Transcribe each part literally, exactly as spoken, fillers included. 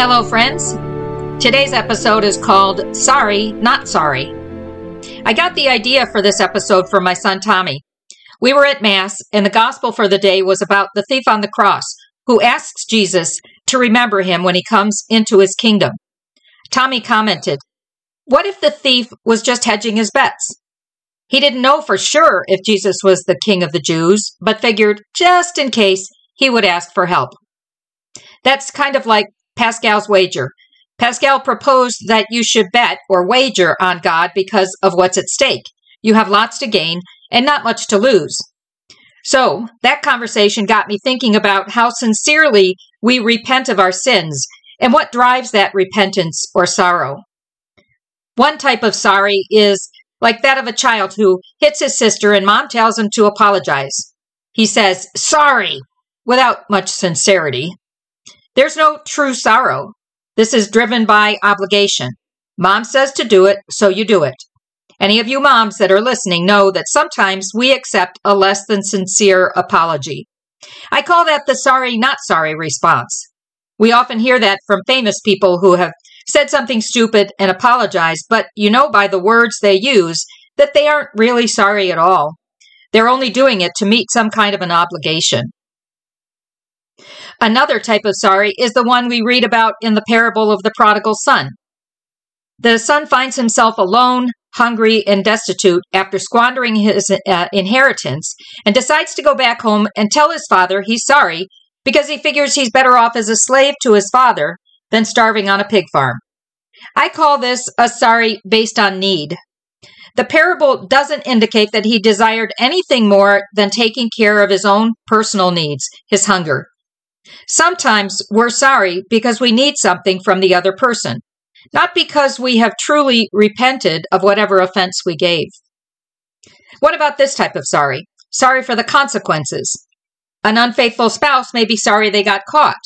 Hello, friends. Today's episode is called Sorry, Not Sorry. I got the idea for this episode from my son, Tommy. We were at Mass, and the gospel for the day was about the thief on the cross, who asks Jesus to remember him when he comes into his kingdom. Tommy commented, "What if the thief was just hedging his bets? He didn't know for sure if Jesus was the king of the Jews, but figured just in case he would ask for help." That's kind of like Pascal's Wager. Pascal proposed that you should bet or wager on God because of what's at stake. You have lots to gain and not much to lose. So that conversation got me thinking about how sincerely we repent of our sins and what drives that repentance or sorrow. One type of sorry is like that of a child who hits his sister and mom tells him to apologize. He says, "Sorry," without much sincerity. There's no true sorrow. This is driven by obligation. Mom says to do it, so you do it. Any of you moms that are listening know that sometimes we accept a less than sincere apology. I call that the sorry, not sorry response. We often hear that from famous people who have said something stupid and apologized, but you know by the words they use that they aren't really sorry at all. They're only doing it to meet some kind of an obligation. Another type of sorry is the one we read about in the parable of the prodigal son. The son finds himself alone, hungry, and destitute after squandering his uh, inheritance and decides to go back home and tell his father he's sorry because he figures he's better off as a slave to his father than starving on a pig farm. I call this a sorry based on need. The parable doesn't indicate that he desired anything more than taking care of his own personal needs, his hunger. Sometimes we're sorry because we need something from the other person, not because we have truly repented of whatever offense we gave. What about this type of sorry? Sorry for the consequences. An unfaithful spouse may be sorry they got caught.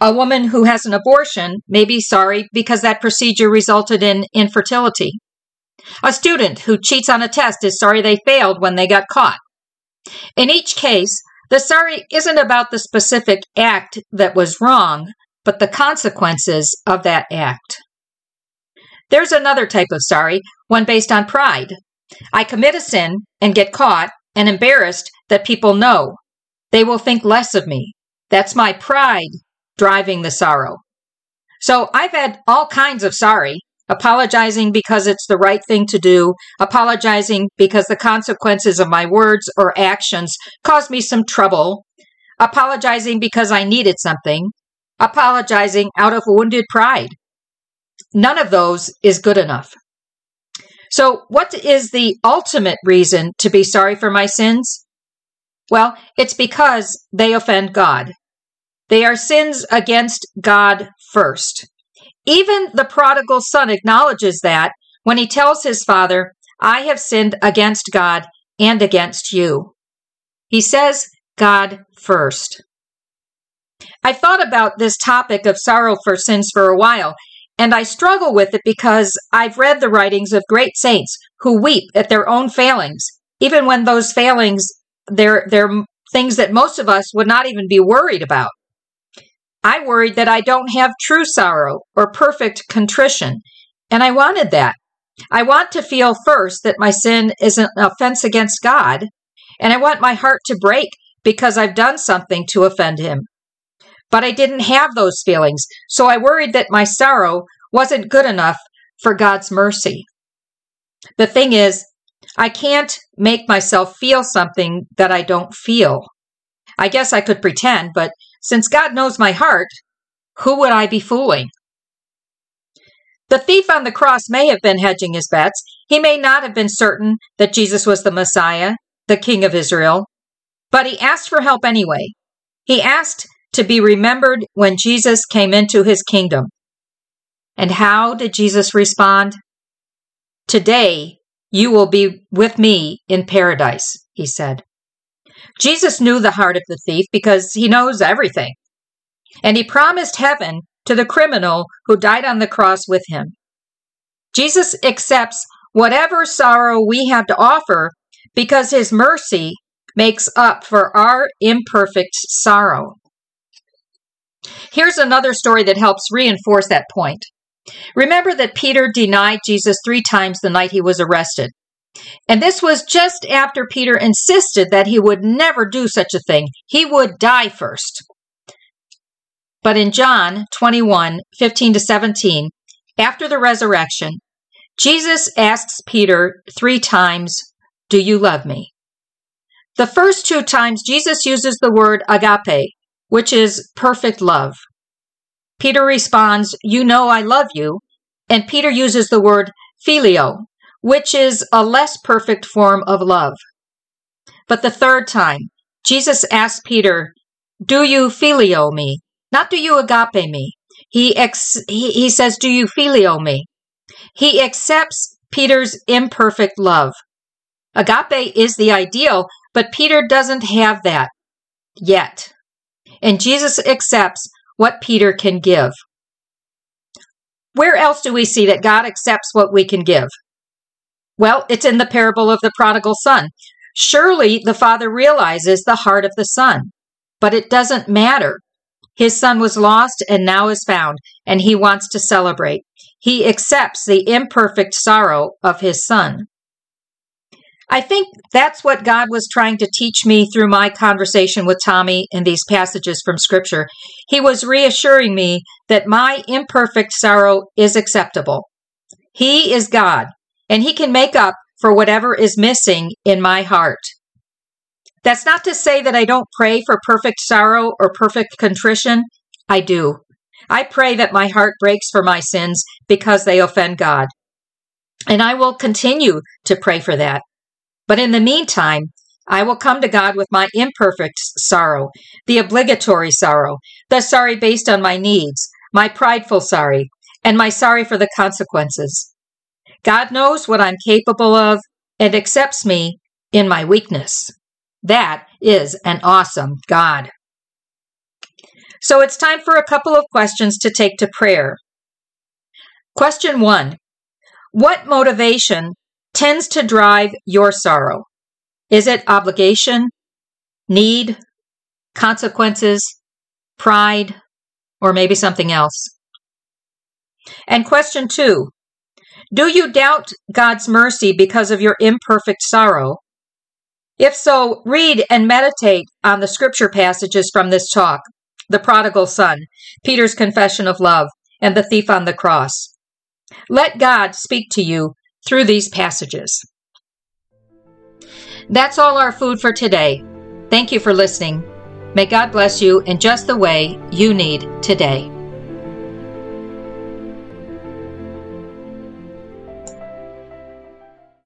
A woman who has an abortion may be sorry because that procedure resulted in infertility. A student who cheats on a test is sorry they failed when they got caught. In each case, the sorry isn't about the specific act that was wrong, but the consequences of that act. There's another type of sorry, one based on pride. I commit a sin and get caught and embarrassed that people know. They will think less of me. That's my pride driving the sorrow. So I've had all kinds of sorry. Apologizing because it's the right thing to do, apologizing because the consequences of my words or actions caused me some trouble, apologizing because I needed something, apologizing out of wounded pride. None of those is good enough. So what is the ultimate reason to be sorry for my sins? Well, it's because they offend God. They are sins against God first. Even the prodigal son acknowledges that when he tells his father, "I have sinned against God and against you." He says God first. I thought about this topic of sorrow for sins for a while, and I struggle with it because I've read the writings of great saints who weep at their own failings, even when those failings, they're, they're things that most of us would not even be worried about. I worried that I don't have true sorrow or perfect contrition, and I wanted that. I want to feel first that my sin is an offense against God, and I want my heart to break because I've done something to offend Him. But I didn't have those feelings, so I worried that my sorrow wasn't good enough for God's mercy. The thing is, I can't make myself feel something that I don't feel. I guess I could pretend, but since God knows my heart, who would I be fooling? The thief on the cross may have been hedging his bets. He may not have been certain that Jesus was the Messiah, the King of Israel, but he asked for help anyway. He asked to be remembered when Jesus came into his kingdom. And how did Jesus respond? "Today you will be with me in paradise," he said. Jesus knew the heart of the thief because he knows everything. And he promised heaven to the criminal who died on the cross with him. Jesus accepts whatever sorrow we have to offer because his mercy makes up for our imperfect sorrow. Here's another story that helps reinforce that point. Remember that Peter denied Jesus three times the night he was arrested. And this was just after Peter insisted that he would never do such a thing. He would die first. But in John twenty-one, fifteen to seventeen, after the resurrection, Jesus asks Peter three times, "Do you love me?" The first two times, Jesus uses the word agape, which is perfect love. Peter responds, "You know I love you," and Peter uses the word phileo, which is a less perfect form of love. But the third time, Jesus asks Peter, "Do you phileo me?" Not "do you agape me." He, ex- he, he says, "Do you phileo me?" He accepts Peter's imperfect love. Agape is the ideal, but Peter doesn't have that yet. And Jesus accepts what Peter can give. Where else do we see that God accepts what we can give? Well, it's in the parable of the prodigal son. Surely the father realizes the heart of the son, but it doesn't matter. His son was lost and now is found, and he wants to celebrate. He accepts the imperfect sorrow of his son. I think that's what God was trying to teach me through my conversation with Tommy in these passages from Scripture. He was reassuring me that my imperfect sorrow is acceptable. He is God, and he can make up for whatever is missing in my heart. That's not to say that I don't pray for perfect sorrow or perfect contrition. I do. I pray that my heart breaks for my sins because they offend God. And I will continue to pray for that. But in the meantime, I will come to God with my imperfect sorrow, the obligatory sorrow, the sorry based on my needs, my prideful sorry, and my sorry for the consequences. God knows what I'm capable of and accepts me in my weakness. That is an awesome God. So it's time for a couple of questions to take to prayer. Question one, what motivation tends to drive your sorrow? Is it obligation, need, consequences, pride, or maybe something else? And question two, do you doubt God's mercy because of your imperfect sorrow? If so, read and meditate on the scripture passages from this talk, the prodigal son, Peter's confession of love, and the thief on the cross. Let God speak to you through these passages. That's all our food for today. Thank you for listening. May God bless you in just the way you need today.